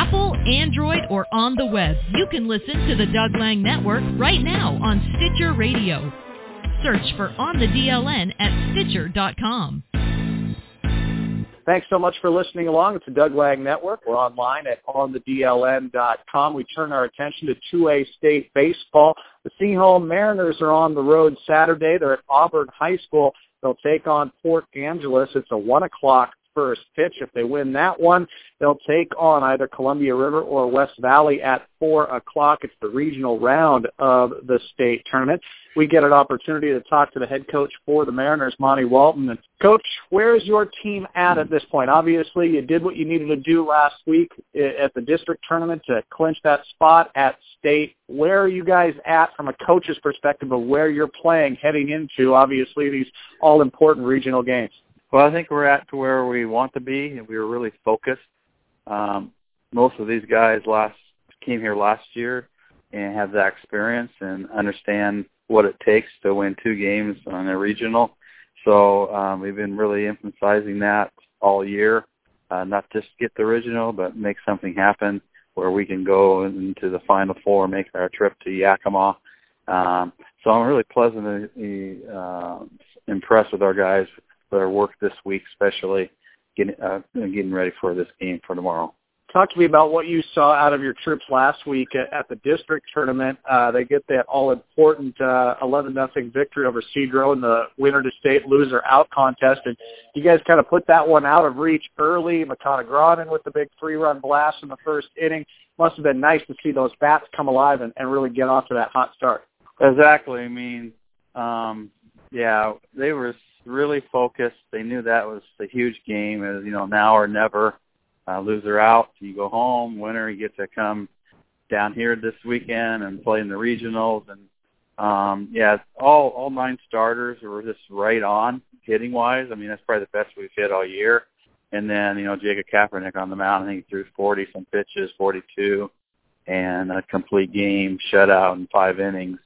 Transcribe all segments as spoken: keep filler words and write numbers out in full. Apple, Android, or on the web. You can listen to the Doug Lang Network right now on Stitcher Radio. Search for On the D L N at Stitcher dot com. Thanks so much for listening along. It's the Doug Lang Network. We're online at on the D L N dot com. We turn our attention to two A State Baseball. The Sehome Mariners are on the road Saturday. They're at Auburn High School. They'll take on Port Angeles. It's a one o'clock first pitch. If they win that one, they'll take on either Columbia River or West Valley at four o'clock. It's the regional round of the state tournament. We get an opportunity to talk to the head coach for the Mariners, Monty Walton. And Coach, where is your team at at this point? Obviously, you did what you needed to do last week at the district tournament to clinch that spot at state. Where are you guys at from a coach's perspective of where you're playing heading into, obviously, these all-important regional games? Well, I think we're at to where we want to be, and we were really focused. Um, most of these guys last came here last year and have that experience and understand what it takes to win two games on a regional. So um, we've been really emphasizing that all year, uh, not just get the regional, but make something happen where we can go into the Final Four, make our trip to Yakima. Um, so I'm really pleasantly uh, impressed with our guys, their work this week, especially getting, uh, getting ready for this game for tomorrow. Talk to me about what you saw out of your troops last week at the district tournament. Uh, they get that all-important uh, eleven nothing victory over Cedarville in the winner-to-state loser-out contest, and you guys kind of put that one out of reach early. Matata Grodden with the big three-run blast in the first inning. Must have been nice to see those bats come alive and, and really get off to that hot start. Exactly. I mean, um, yeah, they were really focused. They knew that was the huge game. It was, you know, now or never. Uh, loser out, you go home. Winner, you get to come down here this weekend and play in the regionals. And, um, yeah, all all nine starters were just right on hitting-wise. I mean, that's probably the best we've hit all year. And then, you know, Jacob Kaepernick on the mound, I think he threw forty-some pitches, forty-two, and a complete game, shutout in five innings.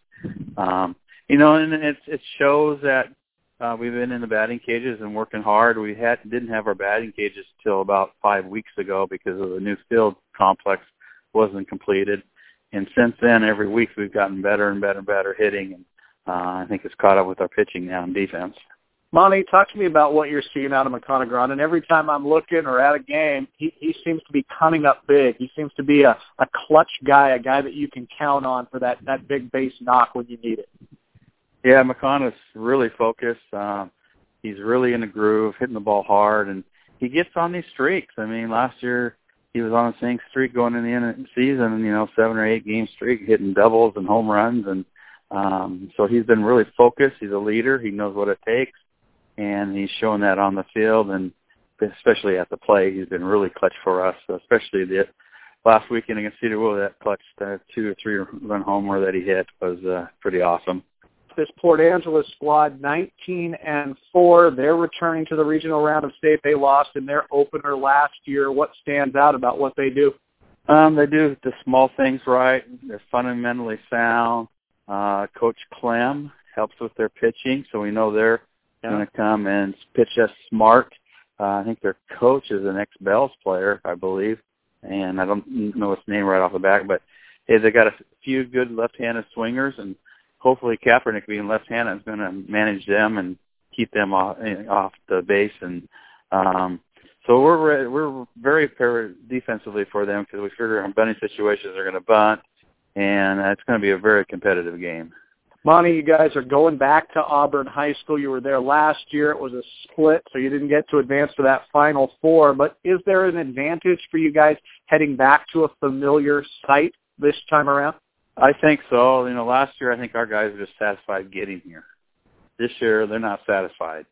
Um, you know, and it, it shows that Uh, we've been in the batting cages and working hard. We had didn't have our batting cages till about five weeks ago because of the new field complex wasn't completed. And since then, every week we've gotten better and better and better hitting. And uh, I think it's caught up with our pitching now in defense. Monty, talk to me about what you're seeing out of McConaughey. And every time I'm looking or at a game, he, he seems to be coming up big. He seems to be a, a clutch guy, a guy that you can count on for that, that big base knock when you need it. Yeah, McConaughey's really focused. Um, he's really in the groove, hitting the ball hard, and he gets on these streaks. I mean, last year he was on a same streak going into the end of the season, you know, seven or eight game streak, hitting doubles and home runs. And um, so he's been really focused. He's a leader. He knows what it takes, and he's showing that on the field, and especially at the plate. He's been really clutch for us, especially the last weekend against Cedarville. That clutch, that two or three run homer that he hit was uh, pretty awesome. This Port Angeles squad, nineteen and four, they're returning to the regional round of state. They lost in their opener last year. What stands out about what they do? Um, they do the small things right. They're fundamentally sound. Uh, Coach Clem helps with their pitching, so we know they're yeah. going to come and pitch us smart. Uh, I think their coach is an ex-Bells player, I believe, and I don't know his name right off the bat, but hey, they got a few good left-handed swingers, and hopefully Kaepernick being left-handed is going to manage them and keep them off, off the base. And um, so we're we're very prepared defensively for them because we figure in bunting situations they're going to bunt, and it's going to be a very competitive game. Monty, you guys are going back to Auburn High School. You were there last year. It was a split, so you didn't get to advance to that Final Four. But is there an advantage for you guys heading back to a familiar site this time around? I think so. You know, last year I think our guys were just satisfied getting here. This year they're not satisfied.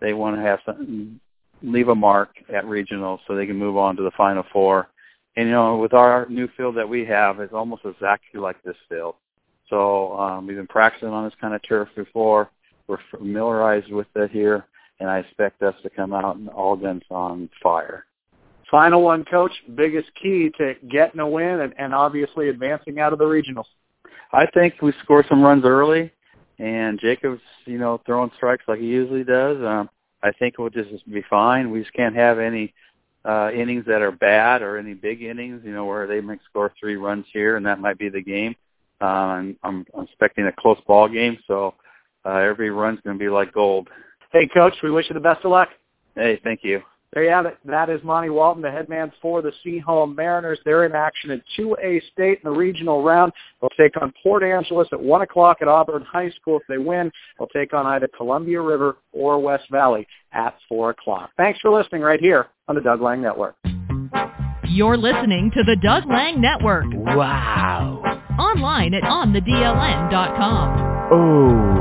They want to have something, leave a mark at regional so they can move on to the Final Four. And, you know, with our new field that we have, it's almost exactly like this field. So um, we've been practicing on this kind of turf before. We're familiarized with it here, and I expect us to come out and all guns on fire. Final one, Coach, biggest key to getting a win and, and obviously advancing out of the regionals. I think we score some runs early, and Jacob's, you know, throwing strikes like he usually does. Um, I think we'll just be fine. We just can't have any uh, innings that are bad or any big innings, you know, where they might score three runs here, and that might be the game. Uh, I'm, I'm expecting a close ball game, so uh, every run's going to be like gold. Hey, Coach, we wish you the best of luck. Hey, thank you. There you have it. That is Monty Walton, the head man for the Sehome Mariners. They're in action at two A State in the regional round. They'll take on Port Angeles at one o'clock at Auburn High School. If they win, they'll take on either Columbia River or West Valley at four o'clock. Thanks for listening right here on the Doug Lang Network. You're listening to the Doug Lang Network. Wow. Online at on the D L N dot com. Oh.